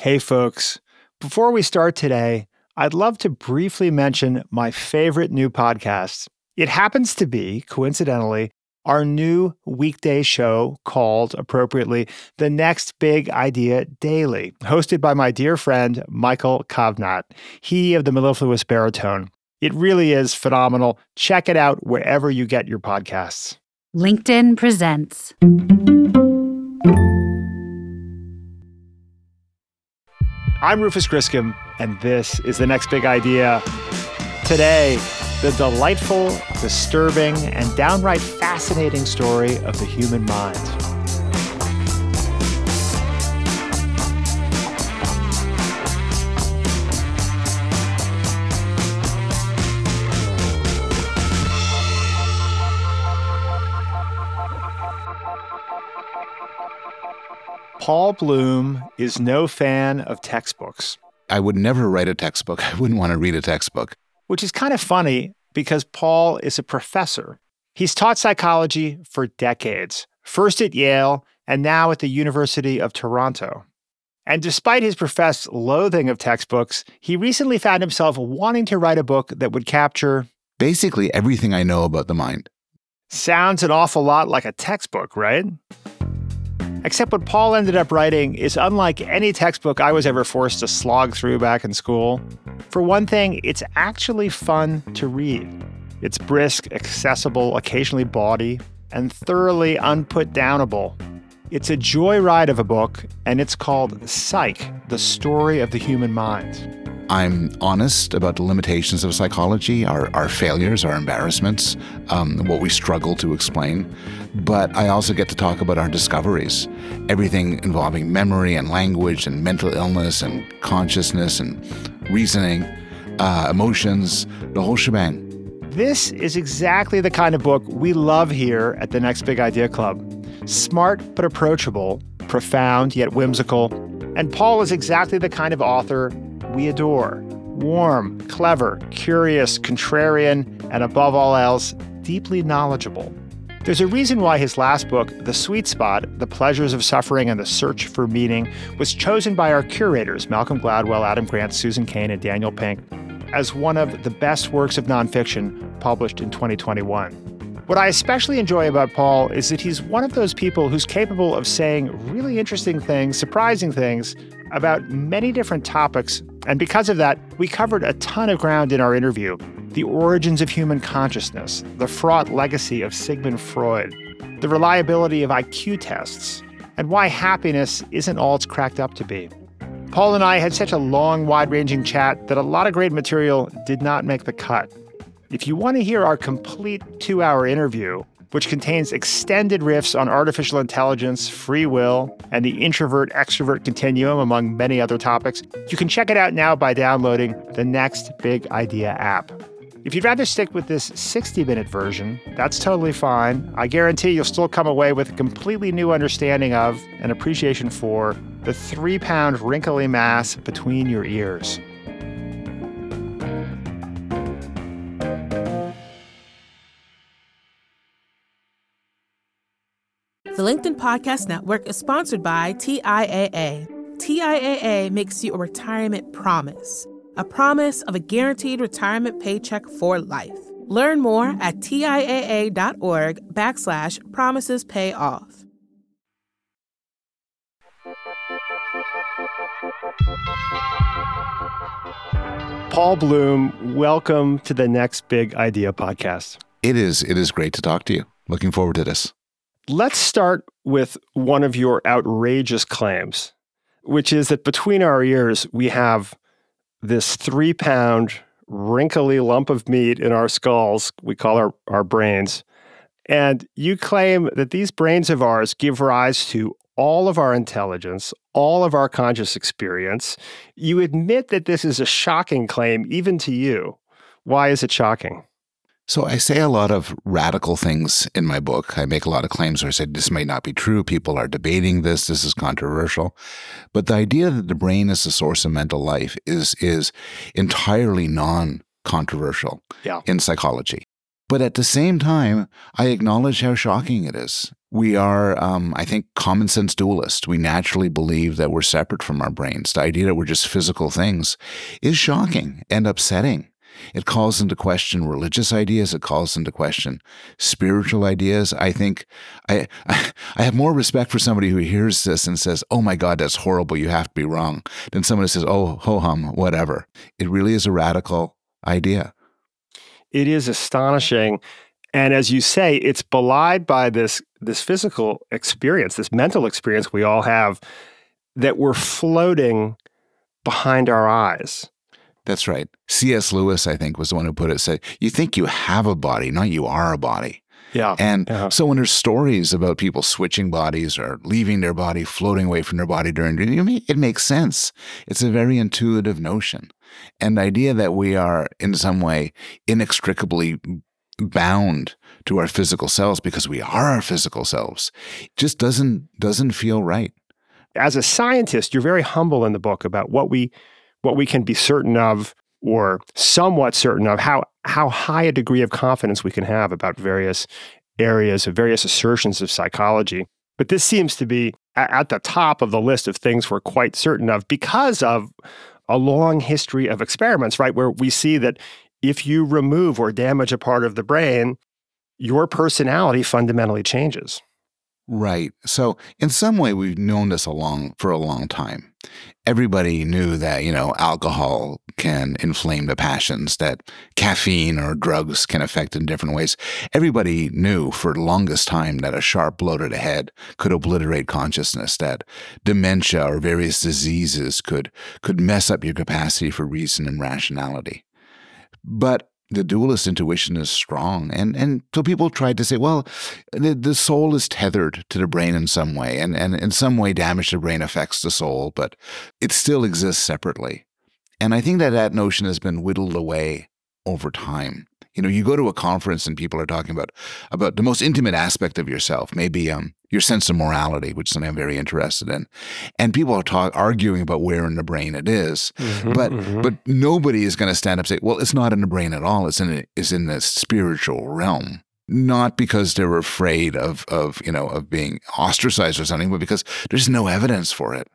Hey folks, before we start today, I'd love to briefly mention my favorite new podcast. It happens to be, coincidentally, our new weekday show called, appropriately, The Next Big Idea Daily, hosted by my dear friend, Michael Kavnat, he of the mellifluous baritone. It really is phenomenal. Check it out wherever you get your podcasts. LinkedIn presents... I'm Rufus Griscom, and this is The Next Big Idea. Today, the delightful, disturbing, and downright fascinating story of the human mind. Paul Bloom is no fan of textbooks. I would never write a textbook. I wouldn't want to read a textbook. Which is kind of funny because Paul is a professor. He's taught psychology for decades, first at Yale and now at the University of Toronto. And despite his professed loathing of textbooks, he recently found himself wanting to write a book that would capture... basically everything I know about the mind. Sounds an awful lot like a textbook, right? Except what Paul ended up writing is unlike any textbook I was ever forced to slog through back in school. For one thing, it's actually fun to read. It's brisk, accessible, occasionally bawdy, and thoroughly unput-downable. It's a joyride of a book, and it's called Psych: The Story of the Human Mind. I'm honest about the limitations of psychology, our failures, our embarrassments, what we struggle to explain. But I also get to talk about our discoveries, everything involving memory and language and mental illness and consciousness and reasoning, emotions, the whole shebang. This is exactly the kind of book we love here at the Next Big Idea Club. Smart but approachable, profound yet whimsical. And Paul is exactly the kind of author we adore. Warm, clever, curious, contrarian, and above all else, deeply knowledgeable. There's a reason why his last book, The Sweet Spot, The Pleasures of Suffering and the Search for Meaning, was chosen by our curators, Malcolm Gladwell, Adam Grant, Susan Cain, and Daniel Pink, as one of the best works of nonfiction published in 2021. What I especially enjoy about Paul is that he's one of those people who's capable of saying really interesting things, surprising things, about many different topics, and because of that, we covered a ton of ground in our interview. The origins of human consciousness, the fraught legacy of Sigmund Freud, the reliability of IQ tests, and why happiness isn't all it's cracked up to be. Paul and I had such a long, wide-ranging chat that a lot of great material did not make the cut. If you want to hear our complete 2-hour interview, which contains extended riffs on artificial intelligence, free will, and the introvert-extrovert continuum, among many other topics, you can check it out now by downloading the Next Big Idea app. If you'd rather stick with this 60-minute version, that's totally fine. I guarantee you'll still come away with a completely new understanding of and appreciation for the 3-pound wrinkly mass between your ears. The LinkedIn Podcast Network is sponsored by TIAA. TIAA makes you a retirement promise, a promise of a guaranteed retirement paycheck for life. Learn more at TIAA.org/promisespayoff. Paul Bloom, welcome to the Next Big Idea Podcast. It is great to talk to you. Looking forward to this. Let's start with one of your outrageous claims, which is that between our ears, we have this 3-pound wrinkly lump of meat in our skulls, we call our brains. And you claim that these brains of ours give rise to all of our intelligence, all of our conscious experience. You admit that this is a shocking claim, even to you. Why is it shocking? So I say a lot of radical things in my book. I make a lot of claims where I say, this might not be true. People are debating this. This is controversial. But the idea that the brain is the source of mental life is entirely non-controversial in psychology. But at the same time, I acknowledge how shocking it is. We are, I think, common sense dualists. We naturally believe that we're separate from our brains. The idea that we're just physical things is shocking and upsetting. It calls into question religious ideas. It calls into question spiritual ideas. I think I have more respect for somebody who hears this and says, "Oh my God, that's horrible. You have to be wrong," than someone who says, "Oh, ho-hum, whatever." It really is a radical idea. It is astonishing. And as you say, it's belied by this physical experience, this mental experience we all have, that we're floating behind our eyes. That's right. C.S. Lewis, I think, was the one who put it, said, you think you have a body, not you are a body. Yeah. And so when there's stories about people switching bodies or leaving their body, floating away from their body during dreaming, it makes sense. It's a very intuitive notion. And the idea that we are in some way inextricably bound to our physical selves because we are our physical selves just doesn't feel right. As a scientist, you're very humble in the book about what we can be certain of or somewhat certain of, how high a degree of confidence we can have about various areas of various assertions of psychology. But this seems to be at the top of the list of things we're quite certain of because of a long history of experiments, right, where we see that if you remove or damage a part of the brain, your personality fundamentally changes. Right. So in some way, we've known this for a long time. Everybody knew that, alcohol can inflame the passions, that caffeine or drugs can affect in different ways. Everybody knew for the longest time that a sharp blow to the head could obliterate consciousness, that dementia or various diseases could mess up your capacity for reason and rationality. But the dualist intuition is strong. And so people tried to say, well, the soul is tethered to the brain in some way, and in some way damage to the brain affects the soul, but it still exists separately. And I think that notion has been whittled away over time. You go to a conference and people are talking about the most intimate aspect of yourself, maybe your sense of morality, which is something I'm very interested in. And people are arguing about where in the brain it is. Mm-hmm, but nobody is going to stand up and say, well, it's not in the brain at all. It's in the spiritual realm. Not because they're afraid of being ostracized or something, but because there's no evidence for it.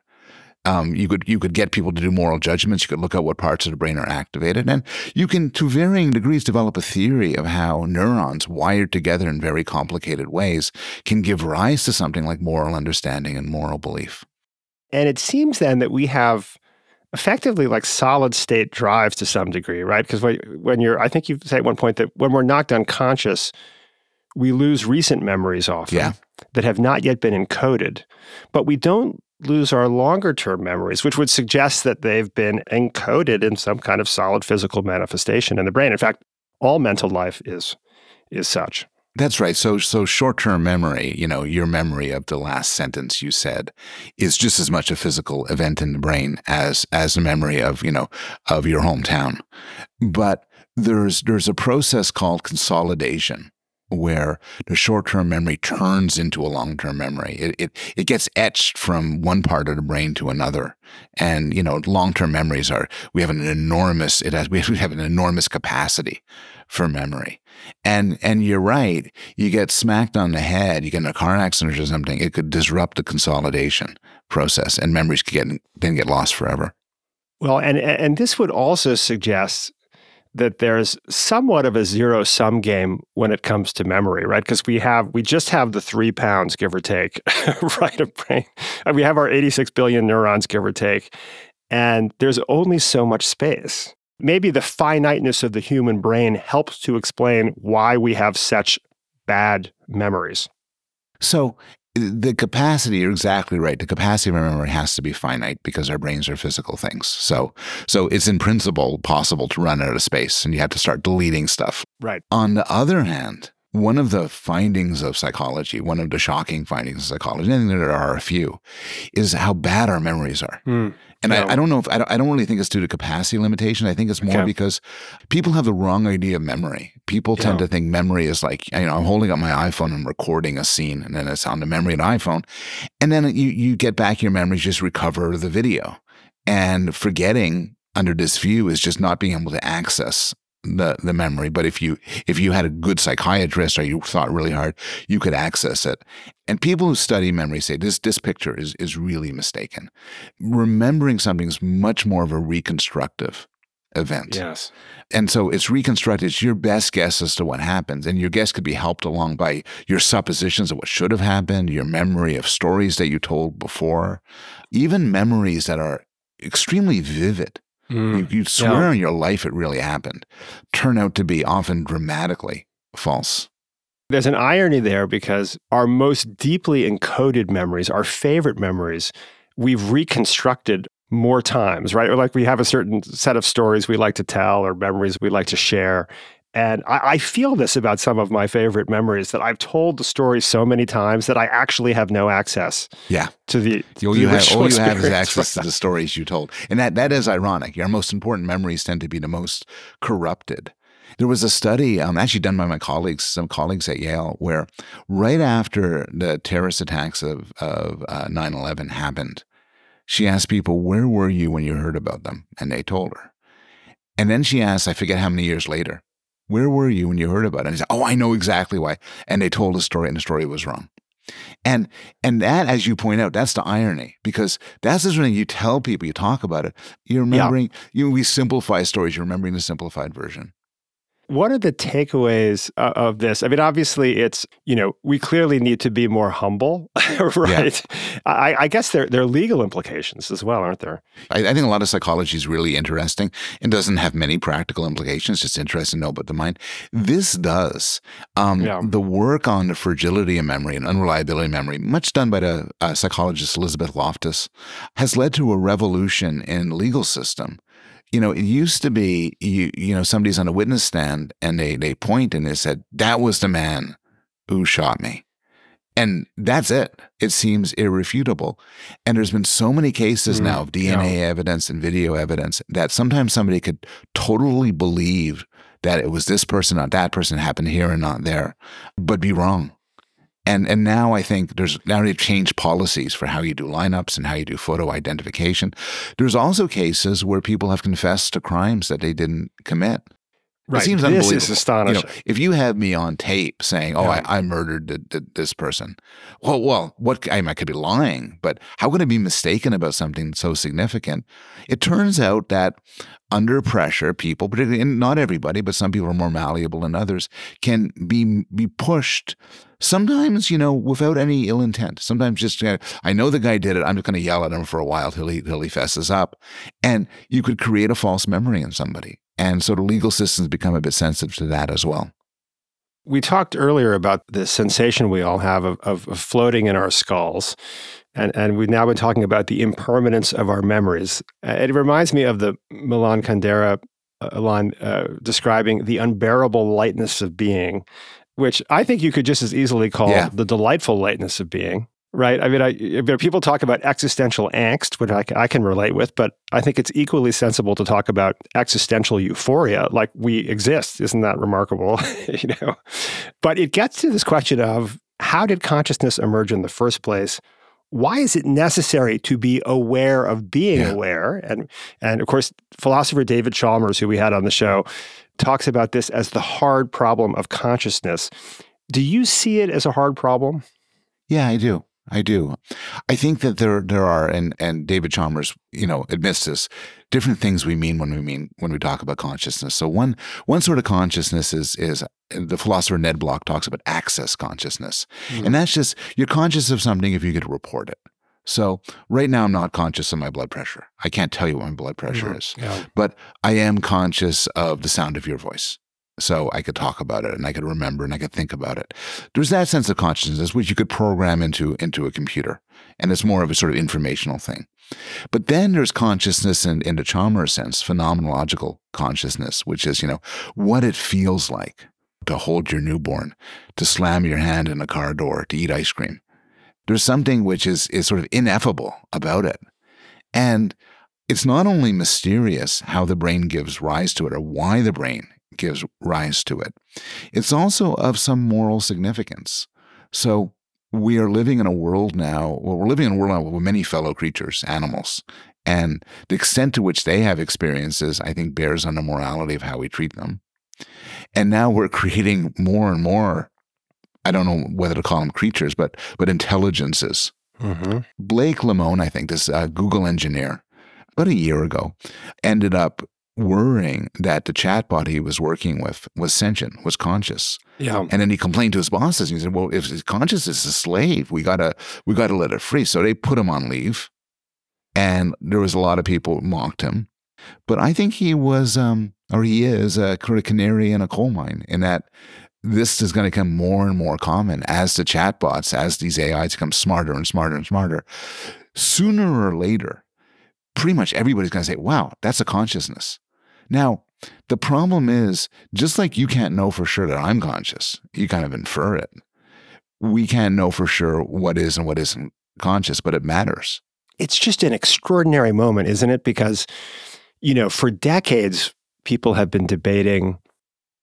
You could get people to do moral judgments. You could look at what parts of the brain are activated. And you can, to varying degrees, develop a theory of how neurons wired together in very complicated ways can give rise to something like moral understanding and moral belief. And it seems then that we have effectively like solid state drives to some degree, right? Because when you're, I think you say at one point that when we're knocked unconscious, we lose recent memories often that have not yet been encoded. But we don't lose our longer-term memories, which would suggest that they've been encoded in some kind of solid physical manifestation in the brain. In fact, all mental life is such. That's right. So short-term memory, your memory of the last sentence you said is just as much a physical event in the brain as a memory of your hometown. But there's a process called consolidation, where the short-term memory turns into a long-term memory. It gets etched from one part of the brain to another. And, long-term memories we have an enormous capacity for memory. And you're right, you get smacked on the head, you get in a car accident or something, it could disrupt the consolidation process and memories could then get lost forever. Well, and this would also suggest that there's somewhat of a zero-sum game when it comes to memory, right? Because we just have the 3 pounds, give or take, right, of brain. We have our 86 billion neurons, give or take, and there's only so much space. Maybe the finiteness of the human brain helps to explain why we have such bad memories. So the capacity, you're exactly right. The capacity of our memory has to be finite because our brains are physical things. So it's in principle possible to run out of space and you have to start deleting stuff. Right. On the other hand, one of the shocking findings of psychology, and there are a few, is how bad our memories are. Mm. And no. I don't really think it's due to capacity limitation. I think it's more because people have the wrong idea of memory. People tend to think memory is like, I'm holding up my iPhone and recording a scene, and then it's on the memory of an iPhone. And then you get back your memories, just recover the video. And forgetting under this view is just not being able to access the memory, but if you had a good psychiatrist or you thought really hard, you could access it. And people who study memory say this picture is really mistaken. Remembering something is much more of a reconstructive event. Yes. And so it's reconstructed. It's your best guess as to what happens. And your guess could be helped along by your suppositions of what should have happened, your memory of stories that you told before, even memories that are extremely vivid. You'd swear on your life it really happened, turn out to be often dramatically false. There's an irony there because our most deeply encoded memories, our favorite memories, we've reconstructed more times, right? Or like we have a certain set of stories we like to tell or memories we like to share. And I feel this about some of my favorite memories, that I've told the story so many times that I actually have no access to the all you have is access to the stories you told. And that is ironic. Our most important memories tend to be the most corrupted. There was a study actually done by some colleagues at Yale, where right after the terrorist attacks of 9/11 happened, she asked people, where were you when you heard about them? And they told her. And then she asked, I forget how many years later, where were you when you heard about it? And he said, oh, I know exactly why. And they told a story and the story was wrong. And that, as you point out, that's the irony, because that's the thing you tell people, you talk about it. You're remembering, we simplify stories, you're remembering the simplified version. What are the takeaways of this? I mean, obviously it's, we clearly need to be more humble, right? Yeah. I guess there are legal implications as well, aren't there? I think a lot of psychology is really interesting and doesn't have many practical implications, just interesting to know about the mind. This does. The work on the fragility of memory and unreliability of memory, much done by the psychologist Elizabeth Loftus, has led to a revolution in legal system. It used to be, somebody's on a witness stand and they point and they said, that was the man who shot me. And that's it. It seems irrefutable. And there's been so many cases now of DNA evidence and video evidence that sometimes somebody could totally believe that it was this person, not that person, happened here and not there, but be wrong. And now I think now they've changed policies for how you do lineups and how you do photo identification. There's also cases where people have confessed to crimes that they didn't commit. Right. It seems unbelievable. This is astonishing. If you have me on tape saying, I murdered this person, I could be lying, but how could I be mistaken about something so significant? It turns out that under pressure, people, particularly, and not everybody, but some people are more malleable than others, can be pushed, sometimes, without any ill intent. Sometimes just, I know the guy did it, I'm just going to yell at him for a while till he fesses up. And you could create a false memory in somebody. And so the legal systems become a bit sensitive to that as well. We talked earlier about the sensation we all have of floating in our skulls. And we've now been talking about the impermanence of our memories. It reminds me of the Milan Kundera line describing the unbearable lightness of being, which I think you could just as easily call the delightful lightness of being. Right. I mean, people talk about existential angst, which I can relate with, but I think it's equally sensible to talk about existential euphoria, like we exist. Isn't that remarkable? But it gets to this question of, how did consciousness emerge in the first place? Why is it necessary to be aware of being aware? And of course, philosopher David Chalmers, who we had on the show, talks about this as the hard problem of consciousness. Do you see it as a hard problem? Yeah, I do. I think that there are, and David Chalmers, admits this, different things we mean when we talk about consciousness. So one sort of consciousness is the philosopher Ned Block talks about access consciousness. Mm-hmm. And that's just, you're conscious of something if you get to report it. So right now I'm not conscious of my blood pressure. I can't tell you what my blood pressure is, but I am conscious of the sound of your voice. So I could talk about it and I could remember and I could think about it. There's that sense of consciousness which you could program into a computer. And it's more of a sort of informational thing. But then there's consciousness in the Chalmers sense, phenomenological consciousness, which is, what it feels like to hold your newborn, to slam your hand in a car door, to eat ice cream. There's something which is sort of ineffable about it. And it's not only mysterious how the brain gives rise to it or why the brain gives rise to it. It's also of some moral significance. So we are living in a world now, with many fellow creatures, animals, and the extent to which they have experiences, I think, bears on the morality of how we treat them. And now we're creating more and more, I don't know whether to call them creatures, but intelligences. Mm-hmm. Blake Lemoine, I think, this Google engineer, about a year ago, ended up worrying that the chatbot he was working with was sentient, was conscious. Yeah. And then he complained to his bosses. He said, well, if it's conscious, it's a slave. We gotta let it free. So they put him on leave. And there was a lot of people who mocked him. But I think he was, or he is, a canary in a coal mine, in that this is going to become more and more common as the chatbots, as these AIs become smarter and smarter and smarter. Sooner or later, pretty much everybody's going to say, wow, that's a consciousness. Now, the problem is, just like you can't know for sure that I'm conscious, you kind of infer it. We can't know for sure what is and what isn't conscious, but it matters. It's just an extraordinary moment, isn't it? Because, you know, for decades, people have been debating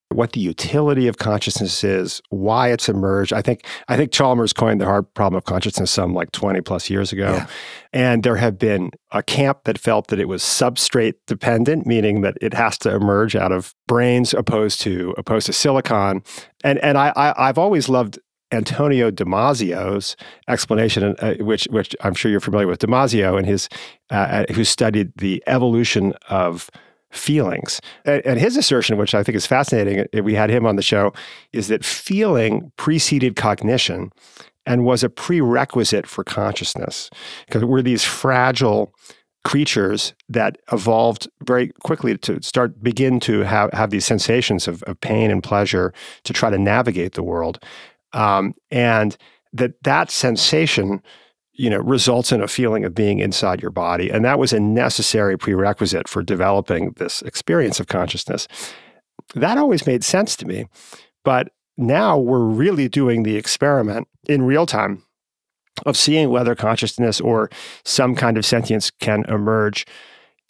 what the utility of consciousness is, why it's emerged. I think Chalmers coined the hard problem of consciousness some like 20 plus years ago. Yeah. And there have been a camp that felt that it was substrate dependent, meaning that it has to emerge out of brains opposed to silicon. And I've always loved Antonio Damasio's explanation, which I'm sure you're familiar with. Damasio and his who studied the evolution of feelings. And his assertion, which I think is fascinating, we had him on the show, is that feeling preceded cognition and was a prerequisite for consciousness, because we're these fragile creatures that evolved very quickly to begin to have these sensations of pain and pleasure to try to navigate the world. And that sensation, you know, results in a feeling of being inside your body. And that was a necessary prerequisite for developing this experience of consciousness. That always made sense to me. But now we're really doing the experiment in real time of seeing whether consciousness or some kind of sentience can emerge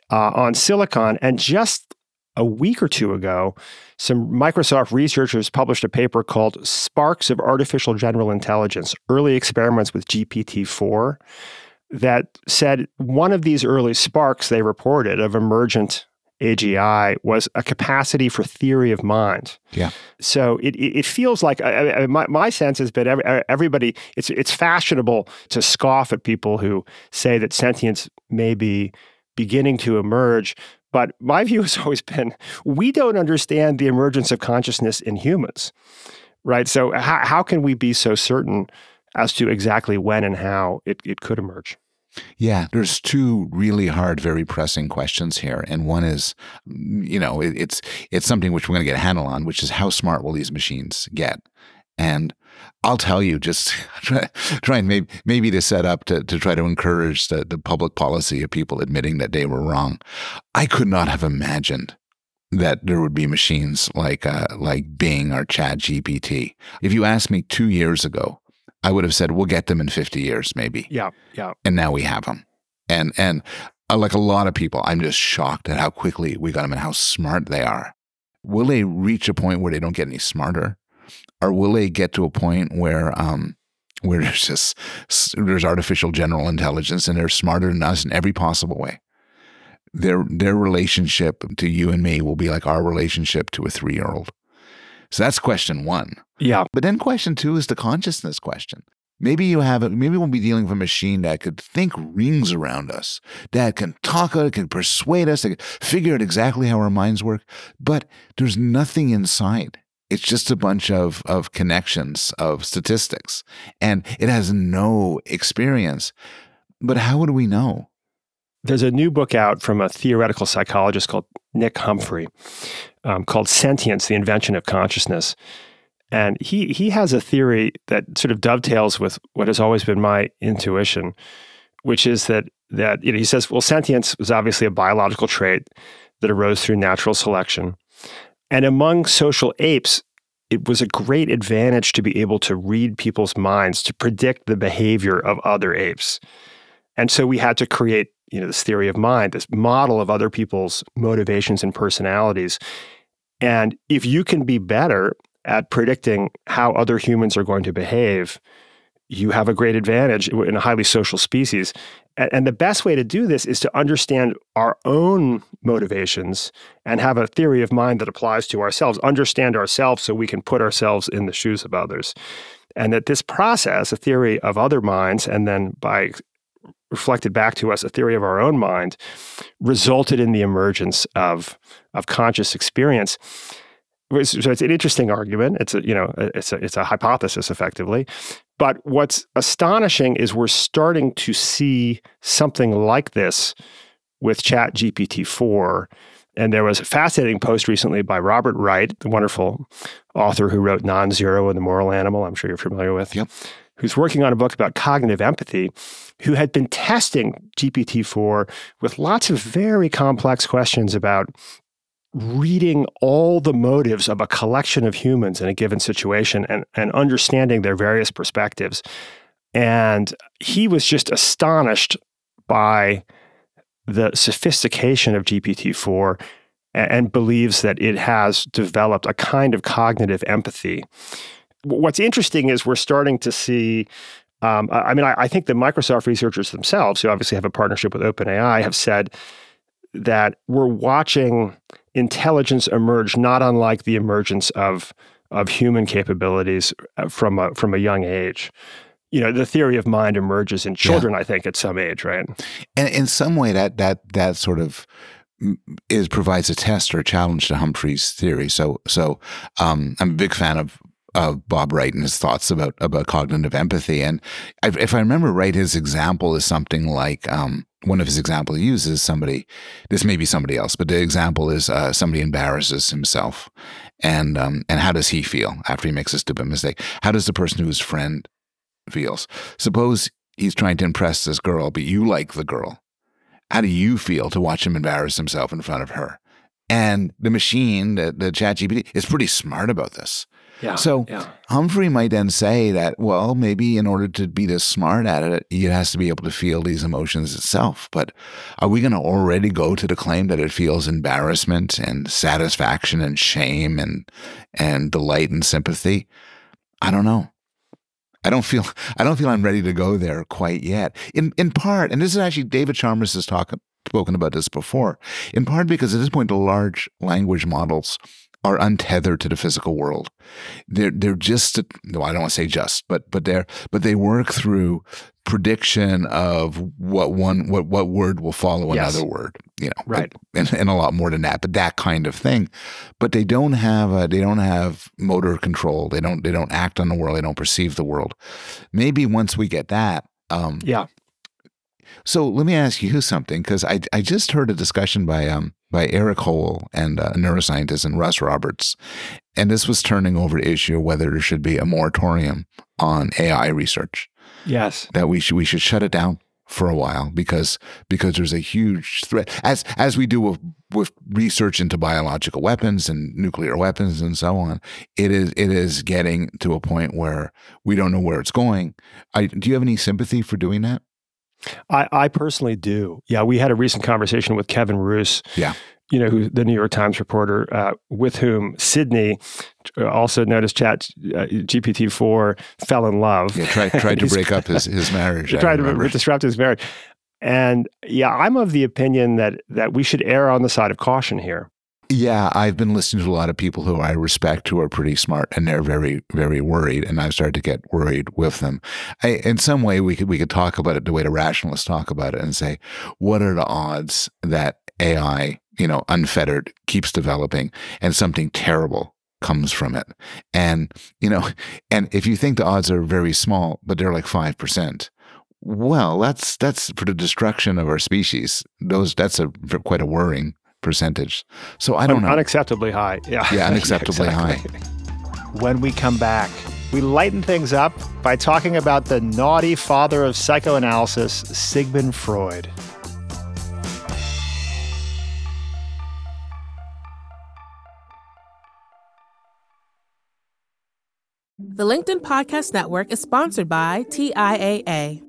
on silicon. And just a week or two ago, some Microsoft researchers published a paper called Sparks of Artificial General Intelligence, Early Experiments with GPT-4, that said one of these early sparks they reported of emergent AGI was a capacity for theory of mind. Yeah. So it feels like, my sense has been everybody, it's fashionable to scoff at people who say that sentience may be beginning to emerge. But my view has always been, we don't understand the emergence of consciousness in humans, right? So how can we be so certain as to exactly when and how it could emerge? Yeah, there's two really hard, very pressing questions here. And one is, you know, it's something which we're going to get a handle on, which is how smart will these machines get? And I'll tell you, just trying maybe to set up to try to encourage the public policy of people admitting that they were wrong. I could not have imagined that there would be machines like Bing or Chat GPT. If you asked me 2 years ago, I would have said, we'll get them in 50 years, maybe. Yeah. And now we have them. And like a lot of people, I'm just shocked at how quickly we got them and how smart they are. Will they reach a point where they don't get any smarter? Or will they get to a point where there's artificial general intelligence and they're smarter than us in every possible way? Their relationship to you and me will be like our relationship to a 3-year-old. So that's question one. Yeah. But then question two is the consciousness question. Maybe we'll be dealing with a machine that could think rings around us, that can talk, it can persuade us, that can figure out exactly how our minds work. But there's nothing inside. It's just a bunch of connections, of statistics, and it has no experience. But how would we know? There's a new book out from a theoretical psychologist called Nick Humphrey called Sentience, The Invention of Consciousness. And he has a theory that sort of dovetails with what has always been my intuition, which is that you know, he says, well, sentience was obviously a biological trait that arose through natural selection. And among social apes, it was a great advantage to be able to read people's minds, to predict the behavior of other apes. And so we had to create, you know, this theory of mind, this model of other people's motivations and personalities. And if you can be better at predicting how other humans are going to behave, you have a great advantage in a highly social species. And the best way to do this is to understand our own motivations and have a theory of mind that applies to ourselves, understand ourselves so we can put ourselves in the shoes of others. And that this process, a theory of other minds, and then by reflected back to us, a theory of our own mind, resulted in the emergence of conscious experience. So it's an interesting argument. It's a, you know, it's a hypothesis effectively. But what's astonishing is we're starting to see something like this with Chat GPT-4. And there was a fascinating post recently by Robert Wright, the wonderful author who wrote Non-Zero and the Moral Animal, I'm sure you're familiar with, yep, who's working on a book about cognitive empathy, who had been testing GPT-4 with lots of very complex questions about reading all the motives of a collection of humans in a given situation and understanding their various perspectives. And he was just astonished by the sophistication of GPT-4 and believes that it has developed a kind of cognitive empathy. What's interesting is we're starting to see, I think the Microsoft researchers themselves, who obviously have a partnership with OpenAI, have said that we're watching intelligence emerge, not unlike the emergence of human capabilities from a young age. You know, the theory of mind emerges in children, yeah, I think, at some age, right? And in some way, that sort of provides a test or a challenge to Humphrey's theory. So I'm a big fan of Bob Wright and his thoughts about cognitive empathy. And if I remember right, his example is something like, one of his examples he uses, somebody, this may be somebody else, but the example is somebody embarrasses himself. And how does he feel after he makes a stupid mistake? How does the person who his friend feels? Suppose he's trying to impress this girl, but you like the girl. How do you feel to watch him embarrass himself in front of her? And the machine, the Chat GPT, is pretty smart about this. Yeah, so yeah. Humphrey might then say that, well, maybe in order to be this smart at it, it has to be able to feel these emotions itself. But are we going to already go to the claim that it feels embarrassment and satisfaction and shame and delight and sympathy? I don't know. I don't feel I'm ready to go there quite yet. In part, and this is actually David Chalmers has spoken about this before, in part because at this point the large language models are untethered to the physical world. They're just, no, I don't want to say just, but they work through prediction of what word will follow yes. another word, you know, right, and a lot more than that, but that kind of thing. But they don't have motor control. They don't act on the world. They don't perceive the world. Maybe once we get that, yeah. So let me ask you something, because I just heard a discussion by Eric Howell and a neuroscientist and Russ Roberts, and this was turning over the issue of whether there should be a moratorium on AI research. Yes, that we should shut it down for a while because there's a huge threat, as we do with research into biological weapons and nuclear weapons and so on. It is getting to a point where we don't know where it's going. Do you have any sympathy for doing that? I personally do. Yeah, we had a recent conversation with Kevin Roos, yeah, you know, who's the New York Times reporter, with whom Sydney, also known as Chat GPT-4, fell in love. Yeah, tried to break up his marriage. Tried to disrupt his marriage. And yeah, I'm of the opinion that we should err on the side of caution here. Yeah, I've been listening to a lot of people who I respect who are pretty smart, and they're very, very worried, and I've started to get worried with them. In some way, we could talk about it the way the rationalists talk about it and say, what are the odds that AI, you know, unfettered, keeps developing and something terrible comes from it? And, you know, and if you think the odds are very small, but they're like 5%, well, that's for the destruction of our species. That's quite a worrying percentage. So I don't know. Unacceptably high. Yeah. Yeah, unacceptably exactly. high. When we come back, we lighten things up by talking about the naughty father of psychoanalysis, Sigmund Freud. The LinkedIn Podcast Network is sponsored by TIAA.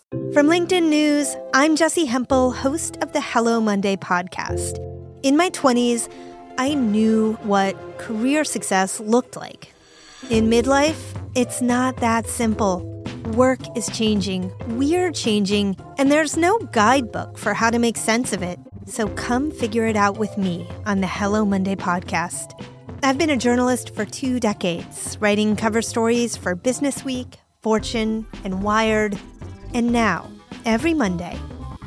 From LinkedIn News, I'm Jesse Hempel, host of the Hello Monday podcast. In my 20s, I knew what career success looked like. In midlife, it's not that simple. Work is changing, we're changing, and there's no guidebook for how to make sense of it. So come figure it out with me on the Hello Monday podcast. I've been a journalist for 2 decades, writing cover stories for Business Week, Fortune, and Wired. And now, every Monday,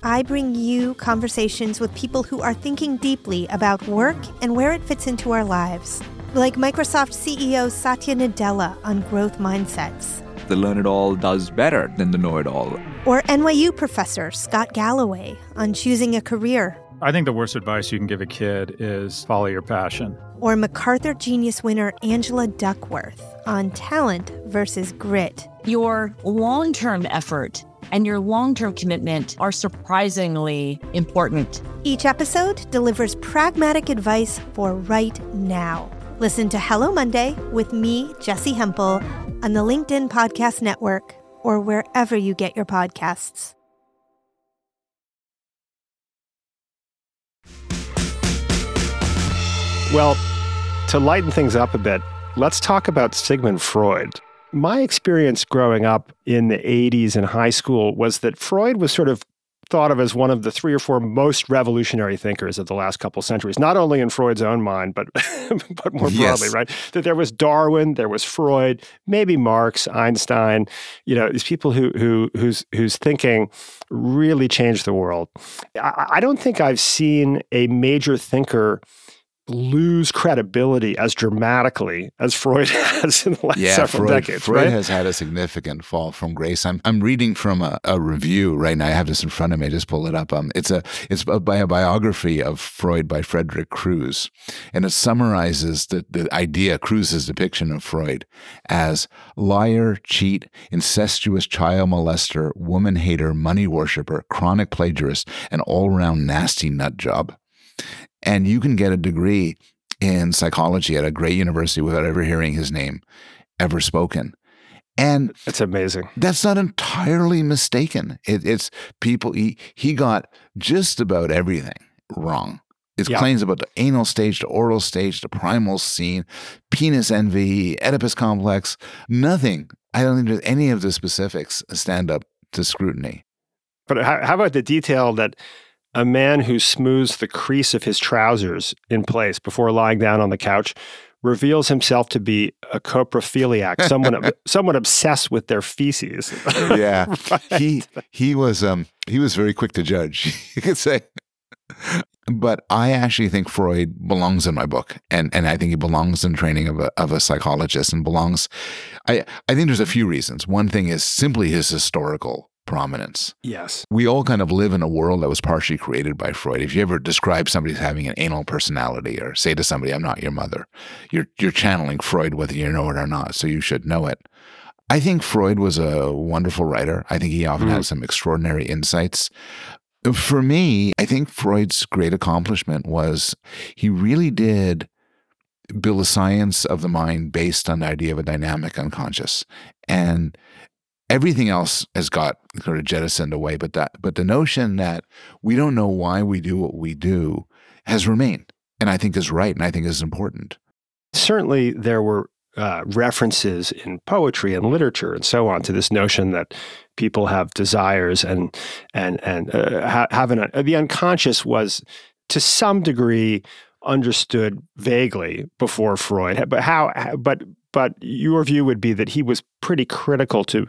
I bring you conversations with people who are thinking deeply about work and where it fits into our lives, like Microsoft CEO Satya Nadella on growth mindsets. The learn-it-all does better than the know-it-all. Or NYU professor Scott Galloway on choosing a career. I think the worst advice you can give a kid is follow your passion. Or MacArthur Genius winner Angela Duckworth on talent versus grit. Your long-term effort and your long-term commitment are surprisingly important. Each episode delivers pragmatic advice for right now. Listen to Hello Monday with me, Jesse Hempel, on the LinkedIn Podcast Network or wherever you get your podcasts. Well, to lighten things up a bit, let's talk about Sigmund Freud. My experience growing up in the 80s in high school was that Freud was sort of thought of as one of the 3 or 4 most revolutionary thinkers of the last couple centuries, not only in Freud's own mind, but but more broadly, right? That there was Darwin, there was Freud, maybe Marx, Einstein, you know, these people whose thinking really changed the world. I don't think I've seen a major thinker lose credibility as dramatically as Freud has in the last several decades. Freud has had a significant fall from grace. I'm reading from a review right now. I have this in front of me. I just pulled it up. It's by a biography of Freud by Frederick Cruz, and it summarizes the idea, Cruz's depiction of Freud as liar, cheat, incestuous child molester, woman hater, money worshiper, chronic plagiarist, and all-round nasty nut job. And you can get a degree in psychology at a great university without ever hearing his name ever spoken. And it's amazing. That's not entirely mistaken. It's people, he got just about everything wrong. It's claims about the anal stage, the oral stage, the primal scene, penis envy, Oedipus complex, nothing. I don't think any of the specifics stand up to scrutiny. But how about the detail that a man who smooths the crease of his trousers in place before lying down on the couch reveals himself to be a coprophiliac, someone obsessed with their feces. Yeah, right. He was very quick to judge, you could say. But I actually think Freud belongs in my book, and I think he belongs in training of a psychologist, and belongs. I think there's a few reasons. One thing is simply his historical prominence. Yes. We all kind of live in a world that was partially created by Freud. If you ever describe somebody as having an anal personality or say to somebody, I'm not your mother, you're channeling Freud whether you know it or not, so you should know it. I think Freud was a wonderful writer. I think he often had some extraordinary insights. For me, I think Freud's great accomplishment was he really did build a science of the mind based on the idea of a dynamic unconscious. And everything else has got sort of jettisoned away, but the notion that we don't know why we do what we do has remained, and I think is right, and I think is important. Certainly, there were references in poetry and literature and so on to this notion that people have desires and have the unconscious was to some degree understood vaguely before Freud, But your view would be that he was pretty critical to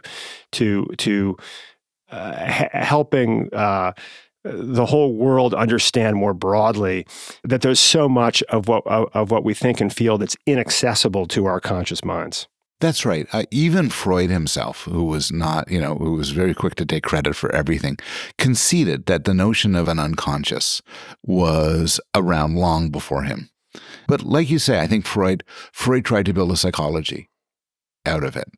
helping the whole world understand more broadly that there's so much of what we think and feel that's inaccessible to our conscious minds. That's right. Even Freud himself, who was very quick to take credit for everything, conceded that the notion of an unconscious was around long before him. But like you say, I think Freud tried to build a psychology out of it.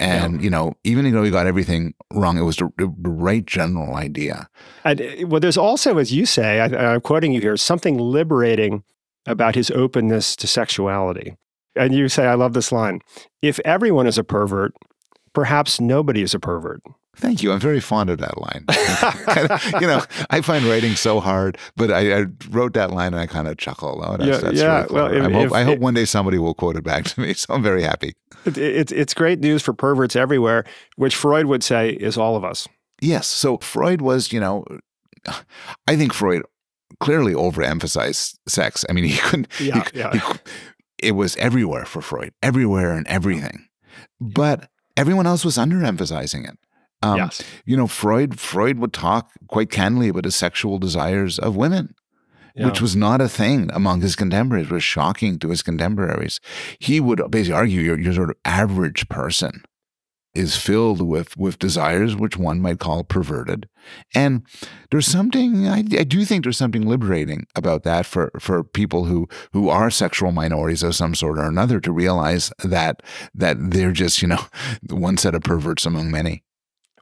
And, you know, even though we got everything wrong, it was the right general idea. Well, there's also, as you say, I'm quoting you here, something liberating about his openness to sexuality. And you say, I love this line, if everyone is a pervert, perhaps nobody is a pervert. Thank you. I'm very fond of that line. You know, I find writing so hard, but I wrote that line and I kind of chuckle. Oh, that's really clever. Well, I hope one day somebody will quote it back to me, so I'm very happy. It's great news for perverts everywhere, which Freud would say is all of us. Yes. So Freud was, you know, I think Freud clearly overemphasized sex. I mean, it was everywhere for Freud, everywhere and everything. But everyone else was underemphasizing it. Yes. You know, Freud would talk quite candidly about the sexual desires of women, which was not a thing among his contemporaries. It was shocking to his contemporaries. He would basically argue your sort of average person is filled with desires which one might call perverted. And there's something, I do think there's something liberating about that for people who are sexual minorities of some sort or another, to realize that they're just, you know, one set of perverts among many.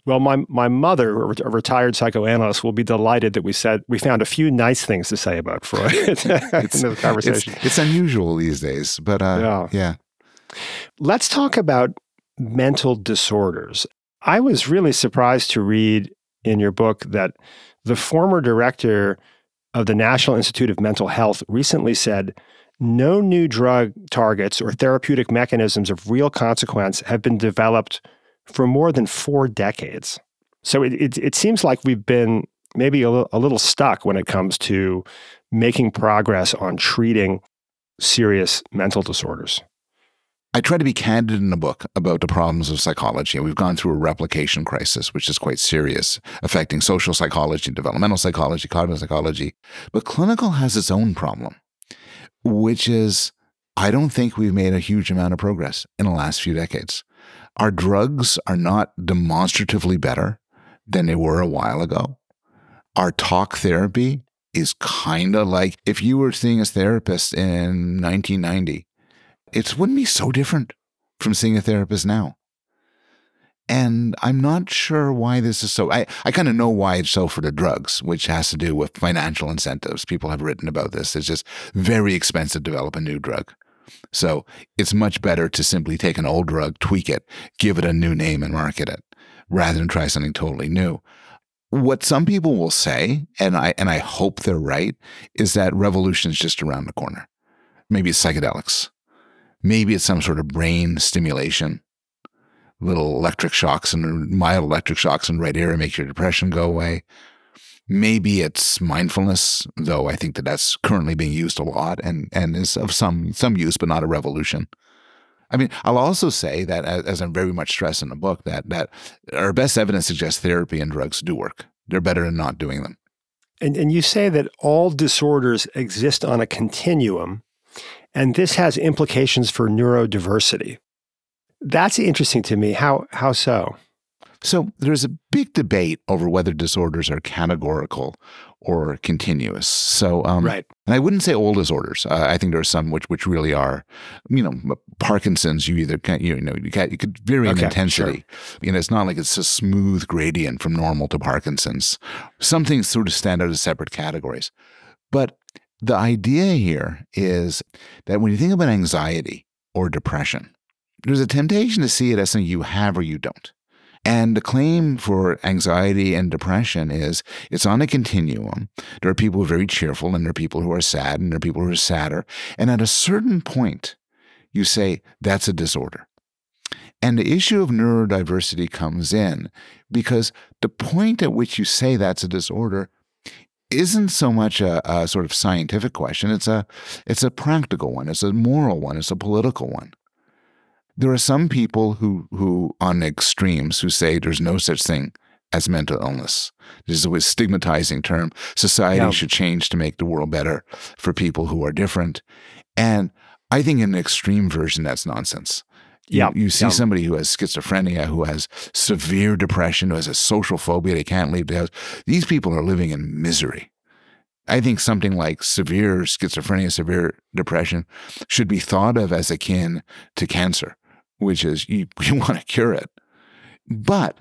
Well, my mother, a retired psychoanalyst, will be delighted that we found a few nice things to say about Freud in this conversation. It's unusual these days, but yeah. Let's talk about mental disorders. I was really surprised to read in your book that the former director of the National Institute of Mental Health recently said, no new drug targets or therapeutic mechanisms of real consequence have been developed for more than 4 decades. So it seems like we've been maybe a little stuck when it comes to making progress on treating serious mental disorders. I try to be candid in the book about the problems of psychology. We've gone through a replication crisis, which is quite serious, affecting social psychology, developmental psychology, cognitive psychology. But clinical has its own problem, which is I don't think we've made a huge amount of progress in the last few decades. Our drugs are not demonstratively better than they were a while ago. Our talk therapy is kind of like if you were seeing a therapist in 1990, it wouldn't be so different from seeing a therapist now. And I'm not sure why this is so. I kind of know why it's so for the drugs, which has to do with financial incentives. People have written about this. It's just very expensive to develop a new drug. So it's much better to simply take an old drug, tweak it, give it a new name and market it, rather than try something totally new. What some people will say, and I hope they're right, is that revolution is just around the corner. Maybe it's psychedelics. Maybe it's some sort of brain stimulation. Little electric shocks and mild electric shocks in the right area make your depression go away. Maybe it's mindfulness, though I think that's currently being used a lot and is of some use, but not a revolution. I mean, I'll also say that, as I'm very much stressed in the book, that our best evidence suggests therapy and drugs do work. They're better than not doing them. And you say that all disorders exist on a continuum, and this has implications for neurodiversity. That's interesting to me. How so? So there's a big debate over whether disorders are categorical or continuous. So, right. And I wouldn't say all disorders. I think there are some which really are, you know, Parkinson's, you could vary in intensity. Sure. You know, it's not like it's a smooth gradient from normal to Parkinson's. Some things sort of stand out as separate categories. But the idea here is that when you think about anxiety or depression, there's a temptation to see it as something you have or you don't. And the claim for anxiety and depression is it's on a continuum. There are people who are very cheerful, and there are people who are sad, and there are people who are sadder. And at a certain point, you say, that's a disorder. And the issue of neurodiversity comes in because the point at which you say that's a disorder isn't so much a sort of scientific question. It's a practical one. It's a moral one. It's a political one. There are some people who on extremes, who say there's no such thing as mental illness. This is a stigmatizing term. Society should change to make the world better for people who are different. And I think in an extreme version, that's nonsense. You see somebody who has schizophrenia, who has severe depression, who has a social phobia, they can't leave the house. These people are living in misery. I think something like severe schizophrenia, severe depression should be thought of as akin to cancer, which is you want to cure it. But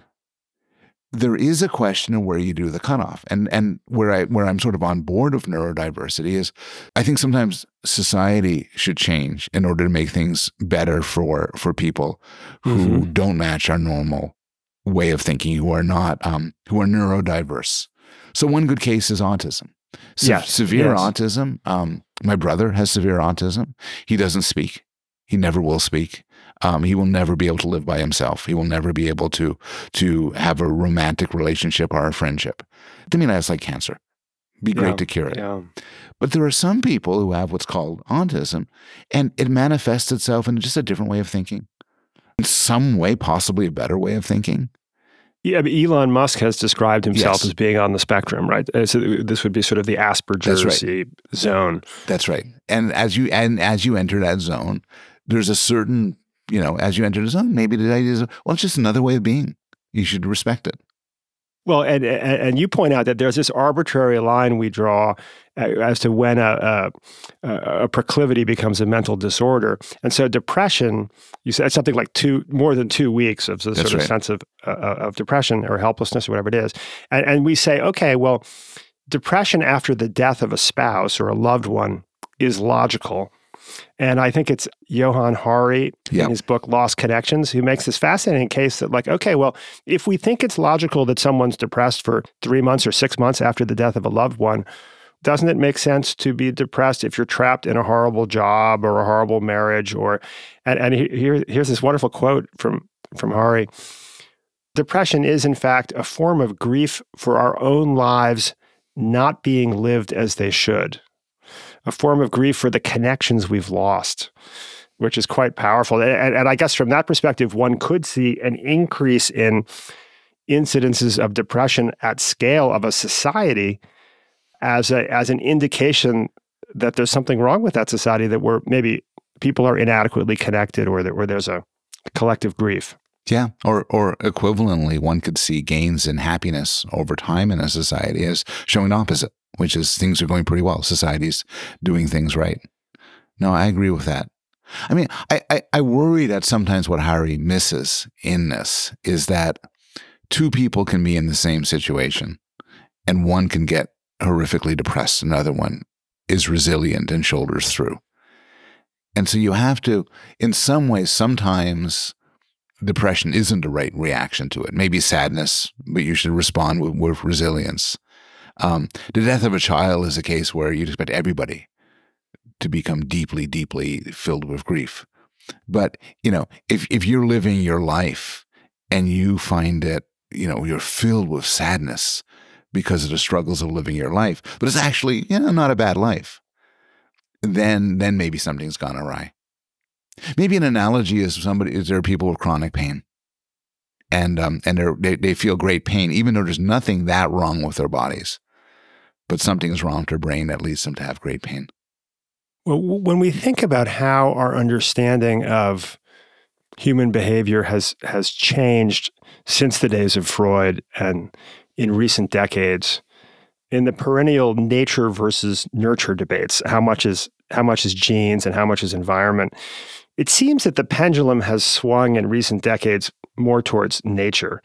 there is a question of where you do the cutoff. And where I'm sort of on board of neurodiversity is I think sometimes society should change in order to make things better for people who mm-hmm. don't match our normal way of thinking, who are not who are neurodiverse. So one good case is autism. Severe autism. My brother has severe autism. He doesn't speak. He never will speak. He will never be able to live by himself. He will never be able to have a romantic relationship or a friendship. I mean, that's like cancer. Be great to cure it. Yeah. But there are some people who have what's called autism, and it manifests itself in just a different way of thinking. In some way, possibly a better way of thinking. Yeah, but Elon Musk has described himself as being on the spectrum, right? So this would be sort of the Asperger's zone. That's right. And as you enter that zone, there's a certain, as you enter the zone, maybe the idea is, it's just another way of being. You should respect it. Well, and you point out that there's this arbitrary line we draw as to when a proclivity becomes a mental disorder. And so depression, you said something like more than 2 weeks of this sort of sense of depression or helplessness or whatever it is. And we say, okay, well, depression after the death of a spouse or a loved one is logical. And I think it's Johan Hari in his book, Lost Connections, who makes this fascinating case that if we think it's logical that someone's depressed for 3 months or 6 months after the death of a loved one, doesn't it make sense to be depressed if you're trapped in a horrible job or a horrible marriage? Here's this wonderful quote from Hari. Depression is, in fact, a form of grief for our own lives not being lived as they should. A form of grief for the connections we've lost, which is quite powerful. And I guess from that perspective, one could see an increase in incidences of depression at scale of a society as an indication that there's something wrong with that society, that we're maybe people are inadequately connected or there's a collective grief. Yeah, or equivalently, one could see gains in happiness over time in a society as showing opposite, which is things are going pretty well. Society's doing things right. No, I agree with that. I mean, I worry that sometimes what Hari misses in this is that two people can be in the same situation and one can get horrifically depressed. Another one is resilient and shoulders through. And so you have to, in some ways, sometimes depression isn't the right reaction to it. Maybe sadness, but you should respond with resilience. The death of a child is a case where you'd expect everybody to become deeply, deeply filled with grief. But, if you're living your life and you find it, you're filled with sadness because of the struggles of living your life, but it's actually, not a bad life, then maybe something's gone awry. Maybe an analogy is there are people with chronic pain. And they feel great pain, even though there's nothing that wrong with their bodies. But something is wrong with their brain that leads them to have great pain. Well, when we think about how our understanding of human behavior has changed since the days of Freud and in recent decades, in the perennial nature versus nurture debates, how much is genes and how much is environment, it seems that the pendulum has swung in recent decades more towards nature,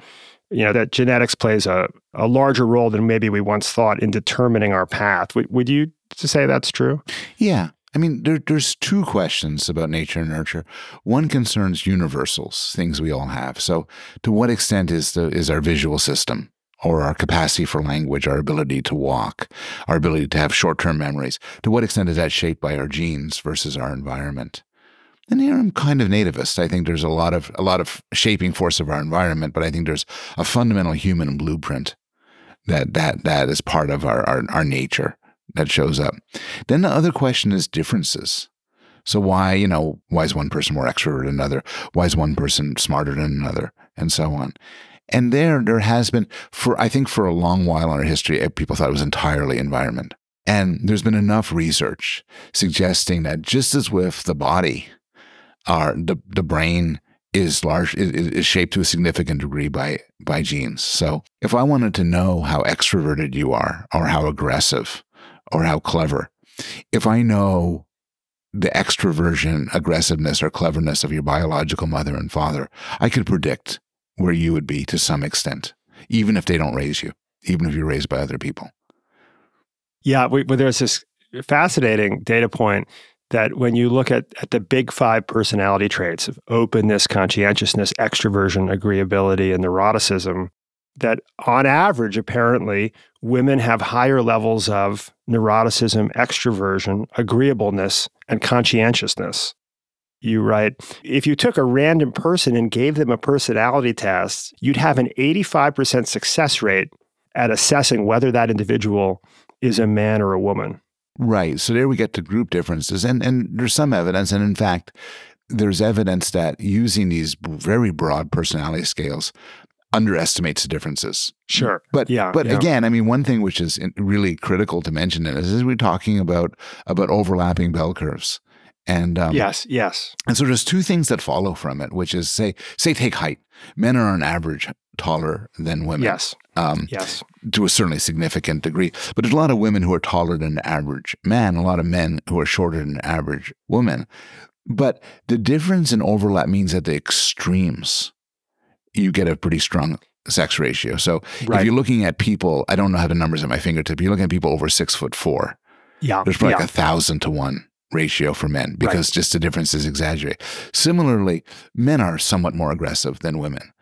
that genetics plays a larger role than maybe we once thought in determining our path. Would you say that's true? Yeah. I mean, there's two questions about nature and nurture. One concerns universals, things we all have. So to what extent is our visual system or our capacity for language, our ability to walk, our ability to have short-term memories, to what extent is that shaped by our genes versus our environment? And here I'm kind of nativist. I think there's a lot of shaping force of our environment, but I think there's a fundamental human blueprint that is part of our nature that shows up. Then the other question is differences. So why is one person more extrovert than another? Why is one person smarter than another? And so on. And there has been, for a long while in our history, people thought it was entirely environment. And there's been enough research suggesting that just as with the body, the brain is shaped to a significant degree by genes. So if I wanted to know how extroverted you are or how aggressive or how clever, if I know the extroversion, aggressiveness, or cleverness of your biological mother and father, I could predict where you would be to some extent, even if they don't raise you, even if you're raised by other people. Yeah, but there's this fascinating data point that when you look at the big five personality traits of openness, conscientiousness, extroversion, agreeability, and neuroticism, that on average, apparently, women have higher levels of neuroticism, extroversion, agreeableness, and conscientiousness. You write, if you took a random person and gave them a personality test, you'd have an 85% success rate at assessing whether that individual is a man or a woman. Right. So there we get to group differences. And there's some evidence. And in fact, there's evidence that using these very broad personality scales underestimates the differences. Sure. But again, I mean, one thing which is really critical to mention is we're talking about overlapping bell curves. And yes. And so there's two things that follow from it, which is say take height. Men are on average taller than women. Yes. Yes. To a certainly significant degree. But there's a lot of women who are taller than the average man, a lot of men who are shorter than the average woman. But the difference in overlap means that the extremes, you get a pretty strong sex ratio. So If you're looking at people, I don't know how the numbers at my fingertip, you're looking at people over 6'4", there's probably like 1,000 to 1 ratio for men because just the difference is exaggerated. Similarly, men are somewhat more aggressive than women.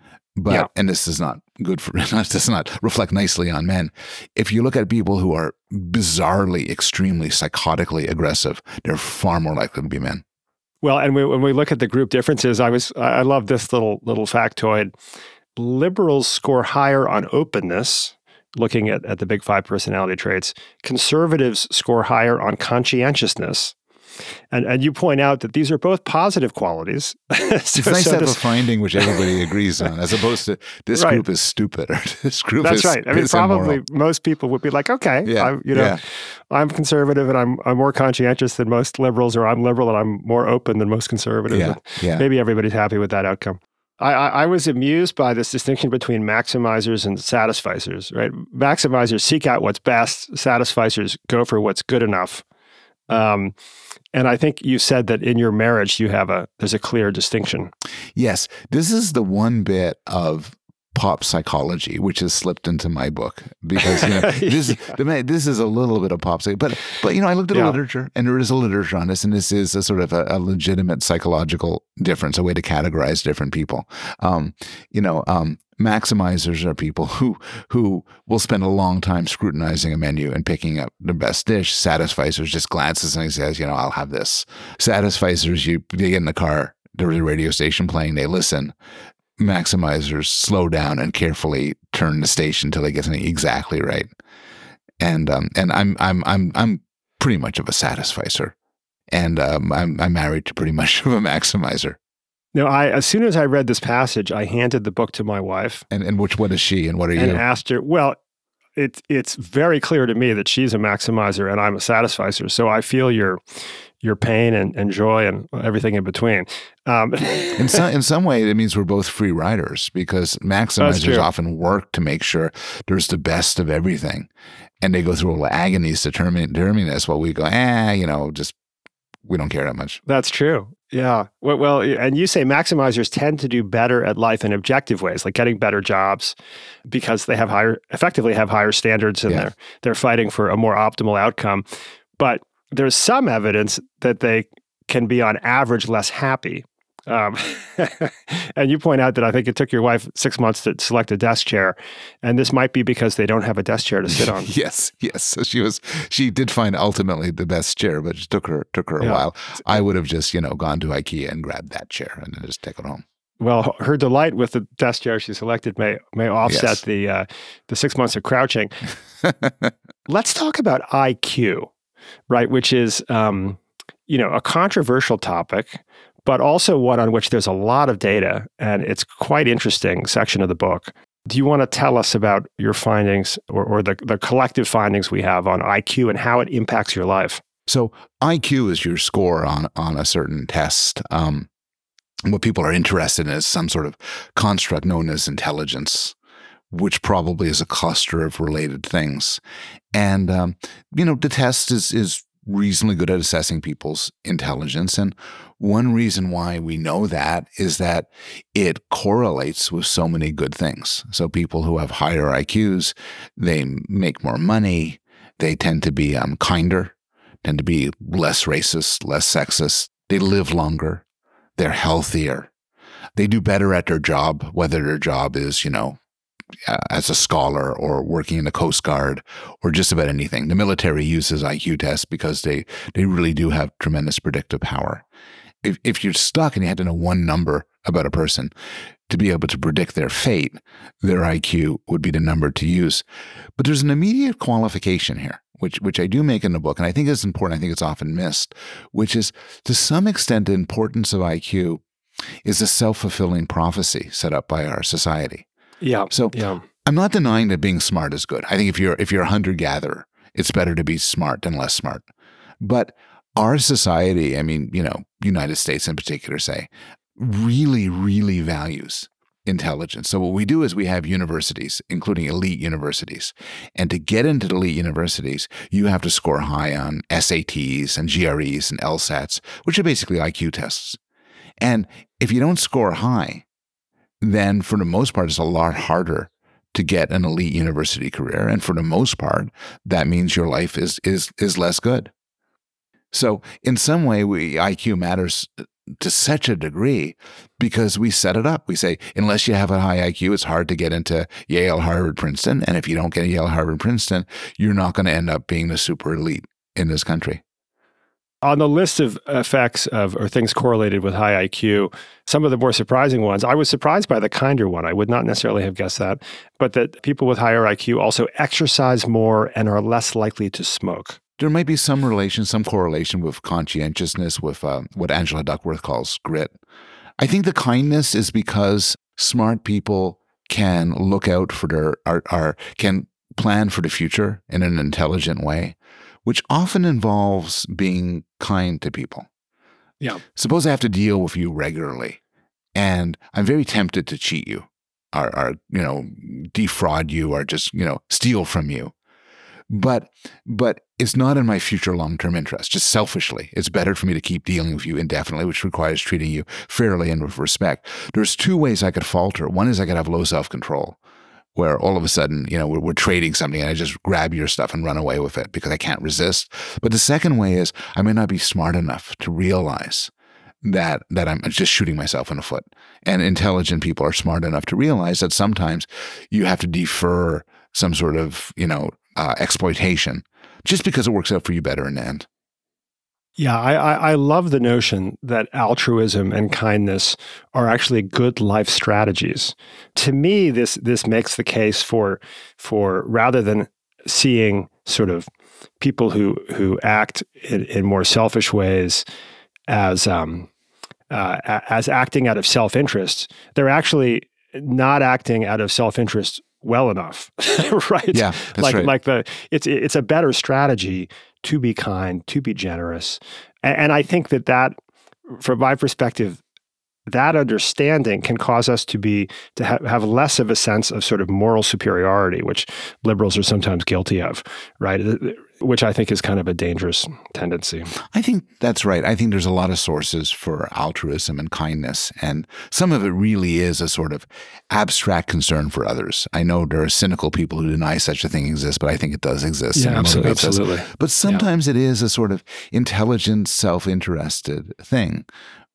But, and this is not good for, this does not reflect nicely on men. If you look at people who are bizarrely, extremely, psychotically aggressive, they're far more likely to be men. Well, and when we look at the group differences, I love this little factoid. Liberals score higher on openness, looking at the big five personality traits. Conservatives score higher on conscientiousness. And you point out that these are both positive qualities. It's nice to have a finding which everybody agrees on, as opposed to this group is stupid or this group is immoral. That's right. I mean, probably most people would be like, okay, I'm conservative and I'm more conscientious than most liberals, or I'm liberal and I'm more open than most conservatives. Yeah. Maybe everybody's happy with that outcome. I was amused by this distinction between maximizers and satisficers, right? Maximizers seek out what's best. Satisficers go for what's good enough. And I think you said that in your marriage, you have there's a clear distinction. Yes. This is the one bit of pop psychology which has slipped into my book, because this is a little bit of pop psychology. But I looked at the literature, and there is a literature on this, and this is a sort of a legitimate psychological difference, a way to categorize different people. Maximizers are people who will spend a long time scrutinizing a menu and picking up the best dish. Satisficers just glances and he says, I'll have this. Satisficers, they get in the car, there's a radio station playing, they listen. Maximizers slow down and carefully turn the station till they get something exactly right. And I'm pretty much of a satisficer, and I'm married to pretty much of a maximizer. Now, as soon as I read this passage, I handed the book to my wife. And what is she and what are you? And asked her, well, it's very clear to me that she's a maximizer and I'm a satisficer. So I feel your pain and joy and everything in between. In some way, it means we're both free riders, because maximizers often work to make sure there's the best of everything. And they go through all the agonies determining this, while we go, we don't care that much. That's true. Yeah. Well, and you say maximizers tend to do better at life in objective ways, like getting better jobs, because they have effectively have higher standards, and they're fighting for a more optimal outcome. But there's some evidence that they can be on average less happy. And you point out that I think it took your wife 6 months to select a desk chair, and this might be because they don't have a desk chair to sit on. Yes. So she did find ultimately the best chair, but it took her a while. I would have just gone to IKEA and grabbed that chair and then just take it home. Well, her delight with the desk chair she selected may offset the 6 months of crouching. Let's talk about IQ, right? Which is a controversial topic, but also one on which there's a lot of data, and it's quite interesting section of the book. Do you want to tell us about your findings or the collective findings we have on IQ and how it impacts your life? So IQ is your score on a certain test. What people are interested in is some sort of construct known as intelligence, which probably is a cluster of related things. And the test is reasonably good at assessing people's intelligence. And one reason why we know that is that it correlates with so many good things. So people who have higher IQs, they make more money, they tend to be kinder, tend to be less racist, less sexist, they live longer, they're healthier, they do better at their job, whether their job is, you know, as a scholar or working in the Coast Guard or just about anything. The military uses IQ tests because they really do have tremendous predictive power. If you're stuck and you had to know one number about a person to be able to predict their fate, their IQ would be the number to use. But there's an immediate qualification here, which I do make in the book, and I think is important. I think it's often missed, which is, to some extent, the importance of IQ is a self-fulfilling prophecy set up by our society. Yeah. So yeah. I'm not denying that being smart is good. I think if you're a hunter-gatherer, it's better to be smart than less smart. But our society, I mean, you know, United States in particular, say, really, really values intelligence. So what we do is we have universities, including elite universities. And to get into the elite universities, you have to score high on SATs and GREs and LSATs, which are basically IQ tests. And if you don't score high, then for the most part, it's a lot harder to get an elite university career. And for the most part, that means your life is less good. So in some way, IQ matters to such a degree because we set it up. We say, unless you have a high IQ, it's hard to get into Yale, Harvard, Princeton. And if you don't get Yale, Harvard, Princeton, you're not going to end up being the super elite in this country. On the list of effects of or things correlated with high IQ, some of the more surprising ones, I was surprised by the kinder one. I would not necessarily have guessed that, but that people with higher IQ also exercise more and are less likely to smoke. There might be some relation, some correlation with conscientiousness, with what Angela Duckworth calls grit. I think the kindness is because smart people can look out for their, can plan for the future in an intelligent way, which often involves being kind to people. Yeah. Suppose I have to deal with you regularly, and I'm very tempted to cheat you, or you know, defraud you, or just, you know, steal from you. But it's not in my future long-term interest. Just selfishly, it's better for me to keep dealing with you indefinitely, which requires treating you fairly and with respect. There's two ways I could falter. One is I could have low self-control, where all of a sudden, you know, we're trading something and I just grab your stuff and run away with it because I can't resist. But the second way is I may not be smart enough to realize that I'm just shooting myself in the foot. And intelligent people are smart enough to realize that sometimes you have to defer some sort of, you know, exploitation just because it works out for you better in the end. Yeah, I love the notion that altruism and kindness are actually good life strategies. To me, this makes the case for rather than seeing sort of people who act in more selfish ways as acting out of self-interest, they're actually not acting out of self-interest well enough, right? Yeah, that's like, right. Like it's a better strategy to be kind, to be generous. And I think that from my perspective, that understanding can cause us to have less of a sense of sort of moral superiority, which liberals are sometimes guilty of, right? Which I think is kind of a dangerous tendency. I think that's right. I think there's a lot of sources for altruism and kindness, and some of it really is a sort of abstract concern for others. I know there are cynical people who deny such a thing exists, but I think it does exist. Yeah, absolutely. But sometimes It is a sort of intelligent, self-interested thing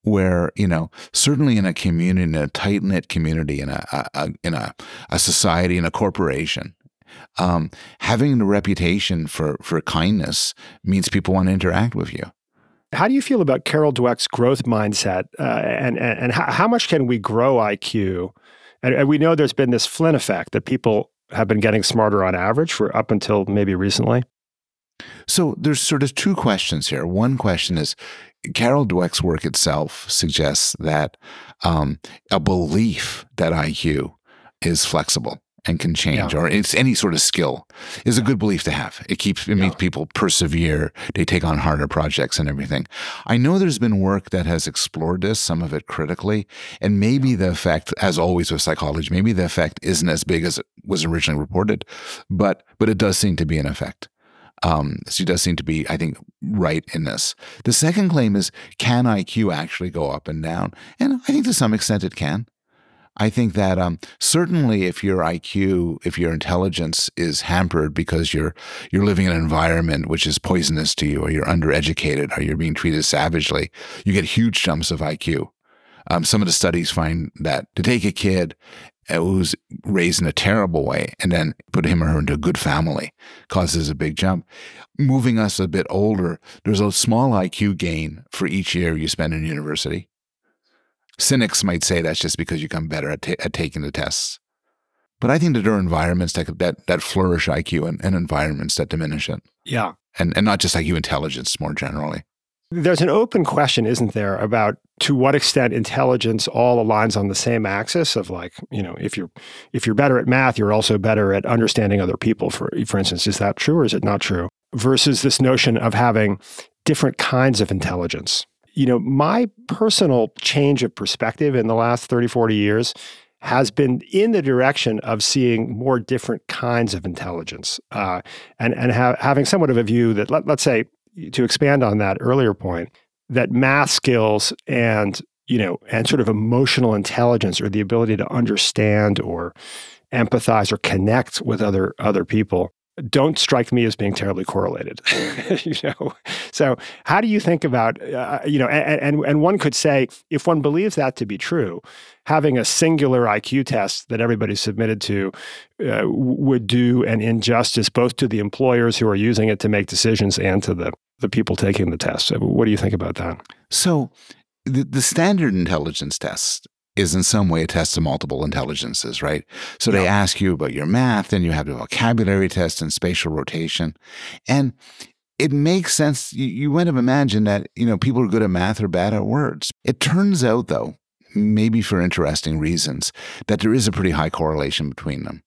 where, you know, certainly in a community, in a tight-knit community, in a society, in a corporation, having the reputation for kindness means people want to interact with you. How do you feel about Carol Dweck's growth mindset, and how much can we grow IQ? And we know there's been this Flynn effect that people have been getting smarter on average for up until maybe recently. So there's sort of two questions here. One question is, Carol Dweck's work itself suggests that a belief that IQ is flexible and can change, or it's any sort of skill, is a good belief to have. It makes people persevere. They take on harder projects and everything. I know there's been work that has explored this, some of it critically, and maybe the effect, as always with psychology, maybe the effect isn't as big as it was originally reported, but it does seem to be an effect. She does seem to be, I think, right in this. The second claim is, can IQ actually go up and down? And I think to some extent it can. I think that certainly if your IQ, if your intelligence is hampered because you're living in an environment which is poisonous to you, or you're undereducated, or you're being treated savagely, you get huge jumps of IQ. Some of the studies find that to take a kid who's raised in a terrible way and then put him or her into a good family causes a big jump. Moving us a bit older, there's a small IQ gain for each year you spend in university. Cynics might say that's just because you become better at taking the tests. But I think that there are environments that flourish IQ and environments that diminish it. Yeah. And not just IQ intelligence more generally. There's an open question, isn't there, about to what extent intelligence all aligns on the same axis of, like, you know, if you're better at math, you're also better at understanding other people, for instance. Is that true or is it not true? Versus this notion of having different kinds of intelligence. You know, my personal change of perspective in the last 30, 40 years has been in the direction of seeing more different kinds of intelligence and having somewhat of a view that, let's say, to expand on that earlier point, that math skills and, you know, and sort of emotional intelligence, or the ability to understand or empathize or connect with other people, don't strike me as being terribly correlated, you know? So how do you think about, you know, and one could say, if one believes that to be true, having a singular IQ test that everybody's submitted to would do an injustice both to the employers who are using it to make decisions and to the people taking the test. So what do you think about that? So the standard intelligence test is in some way a test of multiple intelligences, right? So they ask you about your math, then you have the vocabulary test and spatial rotation. And it makes sense. You wouldn't have imagined that, you know, people who are good at math are bad at words. It turns out, though, maybe for interesting reasons, that there is a pretty high correlation between them.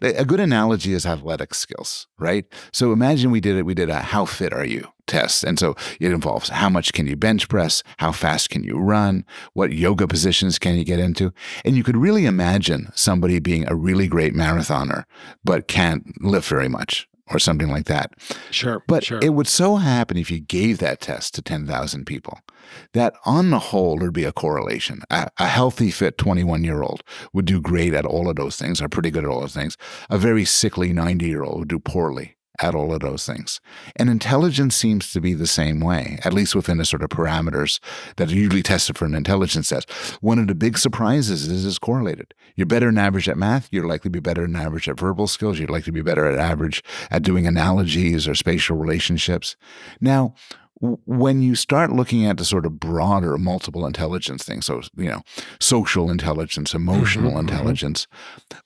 A good analogy is athletic skills, right? So imagine we did a how fit are you test. And so it involves how much can you bench press, how fast can you run, what yoga positions can you get into. And you could really imagine somebody being a really great marathoner, but can't lift very much or something like that. Sure. But it would so happen, if you gave that test to 10,000 people, that on the whole, there'd be a correlation. A healthy, fit 21-year-old would do great at all of those things, or pretty good at all those things. A very sickly 90-year-old would do poorly at all of those things. And intelligence seems to be the same way, at least within the sort of parameters that are usually tested for an intelligence test. One of the big surprises is it's correlated. You're better than average at math, you're likely to be better than average at verbal skills, you're likely to be better at average at doing analogies or spatial relationships. Now, when you start looking at the sort of broader multiple intelligence thing, so, you know, social intelligence, emotional intelligence,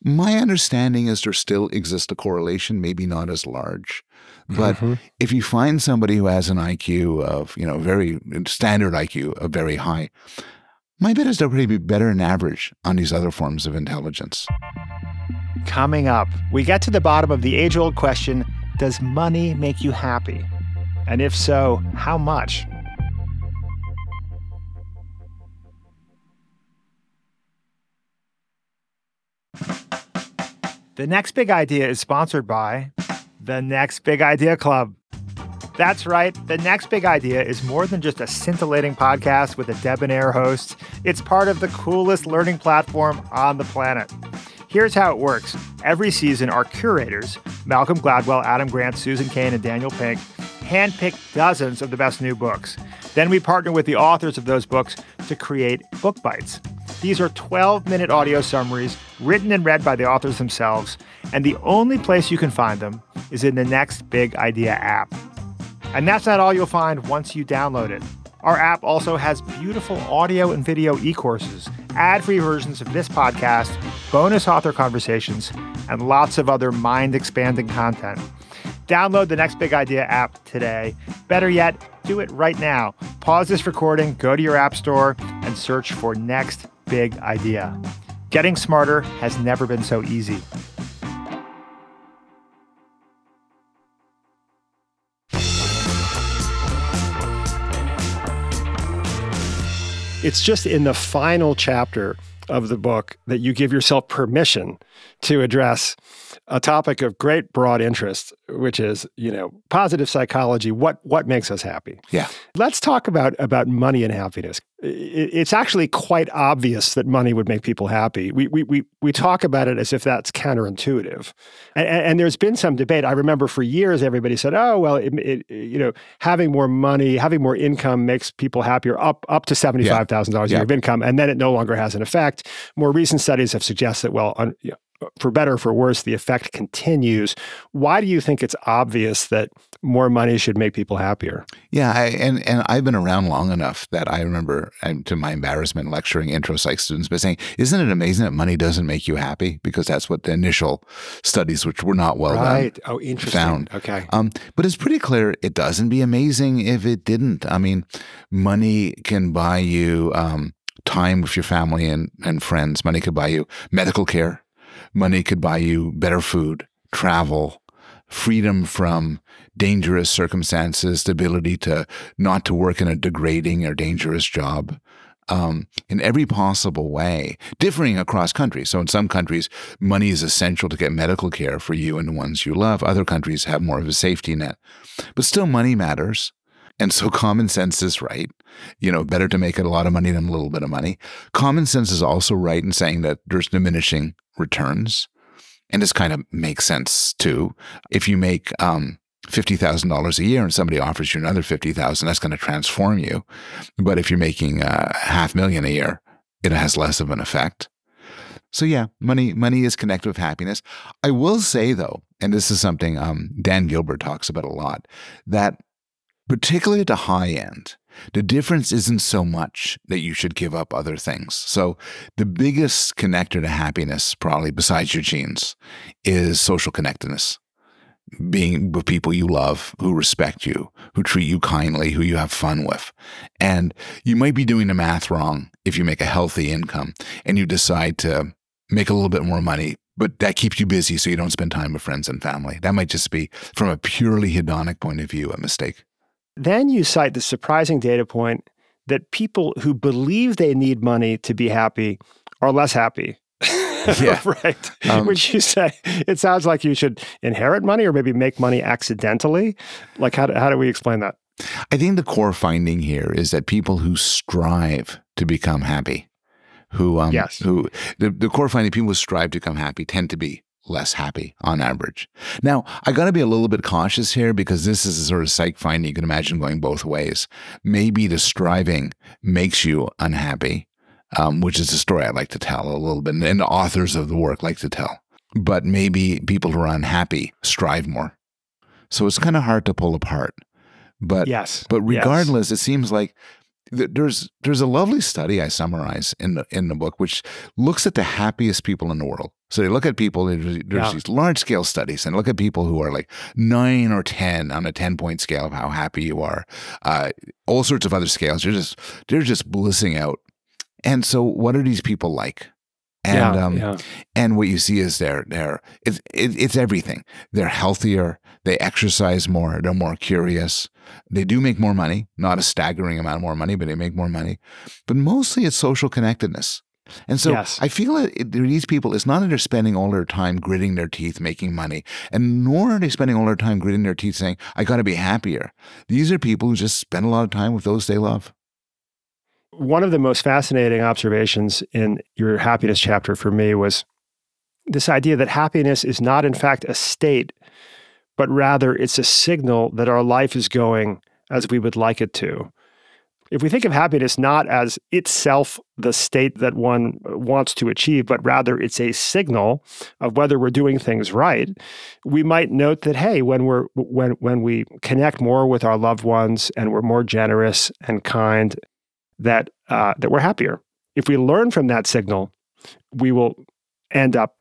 my understanding is there still exists a correlation, maybe not as large. But if you find somebody who has an IQ of, you know, very standard IQ of very high, my bet is they'll probably be better than average on these other forms of intelligence. Coming up, we get to the bottom of the age-old question, does money make you happy? And if so, how much? The Next Big Idea is sponsored by The Next Big Idea Club. That's right. The Next Big Idea is more than just a scintillating podcast with a debonair host. It's part of the coolest learning platform on the planet. Here's how it works. Every season, our curators, Malcolm Gladwell, Adam Grant, Susan Cain, and Daniel Pink, handpick dozens of the best new books. Then we partner with the authors of those books to create Book Bites. These are 12-minute audio summaries written and read by the authors themselves, and the only place you can find them is in the Next Big Idea app. And that's not all you'll find once you download it. Our app also has beautiful audio and video e-courses, ad-free versions of this podcast, bonus author conversations, and lots of other mind-expanding content. Download the Next Big Idea app today. Better yet, do it right now. Pause this recording, go to your app store, and search for Next Big Idea. Getting smarter has never been so easy. It's just in the final chapter of the book that you give yourself permission to address a topic of great broad interest, which is, you know, positive psychology, what makes us happy. Yeah. Let's talk about money and happiness. It's actually quite obvious that money would make people happy. We talk about it as if that's counterintuitive. And there's been some debate. I remember for years, everybody said, oh, well, having more money, having more income makes people happier up to $75,000 a year of income, and then it no longer has an effect. More recent studies have suggested, well, for better or for worse, the effect continues. Why do you think it's obvious that more money should make people happier? Yeah, and I've been around long enough that I remember, to my embarrassment, lecturing intro psych students by saying, isn't it amazing that money doesn't make you happy? Because that's what the initial studies, which were not well done, found. Okay. But it's pretty clear it doesn't. Be amazing if it didn't. I mean, money can buy you time with your family and friends. Money could buy you medical care. Money could buy you better food, travel, freedom from dangerous circumstances, the ability to not to work in a degrading or dangerous job, in every possible way, differing across countries. So in some countries, money is essential to get medical care for you and the ones you love. Other countries have more of a safety net. But still, money matters. And so common sense is right. You know, better to make it a lot of money than a little bit of money. Common sense is also right in saying that there's diminishing returns. And this kind of makes sense too. If you make $50,000 a year and somebody offers you another $50,000, that's going to transform you. But if you're making $500,000 a year, it has less of an effect. So yeah, money is connected with happiness. I will say though, and this is something Dan Gilbert talks about a lot, that particularly at the high end, the difference isn't so much that you should give up other things. So the biggest connector to happiness, probably besides your genes, is social connectedness. Being with people you love, who respect you, who treat you kindly, who you have fun with. And you might be doing the math wrong if you make a healthy income and you decide to make a little bit more money, but that keeps you busy so you don't spend time with friends and family. That might just be, from a purely hedonic point of view, a mistake. Then you cite the surprising data point that people who believe they need money to be happy are less happy. Yeah. Right. Would you say it sounds like you should inherit money or maybe make money accidentally? Like, how do we explain that? I think the core finding here is that people who strive to become happy, the core finding, people who strive to become happy tend to be less happy on average. Now, I got to be a little bit cautious here because this is a sort of psych finding you can imagine going both ways. Maybe the striving makes you unhappy, which is a story I like to tell a little bit, and the authors of the work like to tell. But maybe people who are unhappy strive more. So it's kind of hard to pull apart. But regardless, it seems like there's a lovely study I summarize in the book, which looks at the happiest people in the world. So they look at people, there's these large-scale studies, and look at people who are like 9 or 10 on a 10-point scale of how happy you are. All sorts of other scales. They're just blissing out. And so what are these people like? And what you see is it's everything. They're healthier. They exercise more. They're more curious. They do make more money, not a staggering amount of more money, but they make more money. But mostly it's social connectedness. And so I feel that these people, it's not that they're spending all their time gritting their teeth making money, and nor are they spending all their time gritting their teeth saying, I got to be happier. These are people who just spend a lot of time with those they love. One of the most fascinating observations in your happiness chapter for me was this idea that happiness is not, in fact, a state, but rather it's a signal that our life is going as we would like it to. If we think of happiness not as itself the state that one wants to achieve, but rather it's a signal of whether we're doing things right, we might note that, hey, when we connect more with our loved ones and we're more generous and kind, that we're happier. If we learn from that signal, we will end up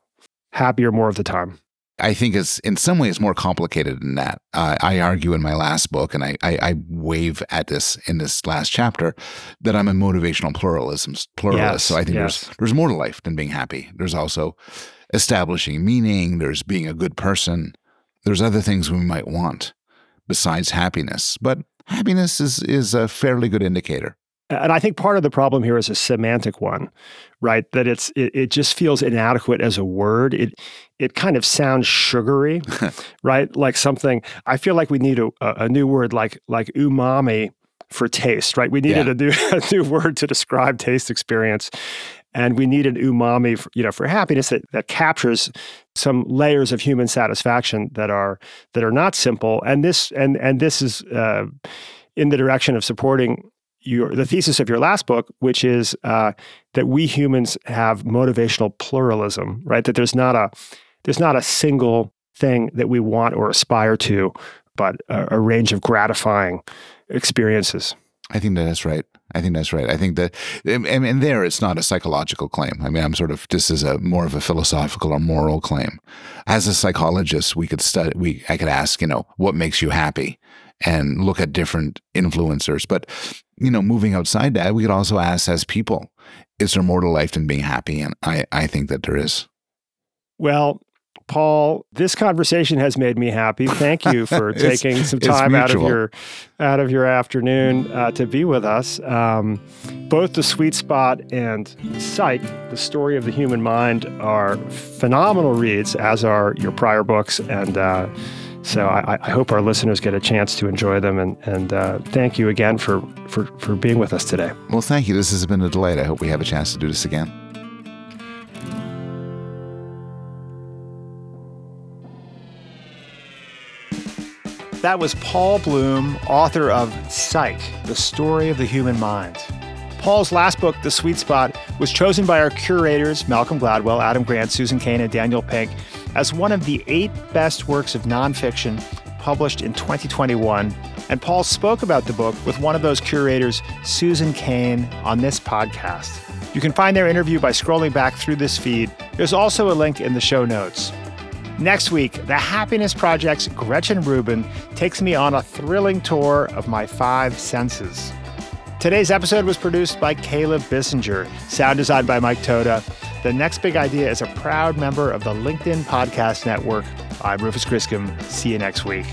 happier more of the time. I think it's in some ways more complicated than that. I argue in my last book, and I wave at this in this last chapter, that I'm a motivational pluralist. Yes, so I think there's more to life than being happy. There's also establishing meaning. There's being a good person. There's other things we might want besides happiness. But happiness is a fairly good indicator. And I think part of the problem here is a semantic one, right? That it just feels inadequate as a word. It kind of sounds sugary, right? Like something. I feel like we need a new word like umami for taste, right? We needed a new word to describe taste experience. And we need an umami for happiness that captures some layers of human satisfaction that are not simple. And this is in the direction of supporting the thesis of your last book, which is that we humans have motivational pluralism, right? That there's not a single thing that we want or aspire to, but a range of gratifying experiences. I think that's right. I think that, and there, it's not a psychological claim. I mean, I'm sort of, this is more of a philosophical or moral claim. As a psychologist, I could ask, what makes you happy? And look at different influencers. But, moving outside that, we could also ask as people, is there more to life than being happy? And I think that there is. Well, Paul, this conversation has made me happy. Thank you for taking some time out of your afternoon to be with us. Both The Sweet Spot and Psych, The Story of the Human Mind, are phenomenal reads, as are your prior books. And so I hope our listeners get a chance to enjoy them. And thank you again for being with us today. Well, thank you. This has been a delight. I hope we have a chance to do this again. That was Paul Bloom, author of Psych, The Story of the Human Mind. Paul's last book, The Sweet Spot, was chosen by our curators, Malcolm Gladwell, Adam Grant, Susan Cain, and Daniel Pink, as one of the 8 best works of nonfiction published in 2021. And Paul spoke about the book with one of those curators, Susan Cain, on this podcast. You can find their interview by scrolling back through this feed. There's also a link in the show notes. Next week, The Happiness Project's Gretchen Rubin takes me on a thrilling tour of my 5 senses. Today's episode was produced by Caleb Bissinger, sound designed by Mike Toda. The Next Big Idea is a proud member of the LinkedIn Podcast Network. I'm Rufus Griscom. See you next week.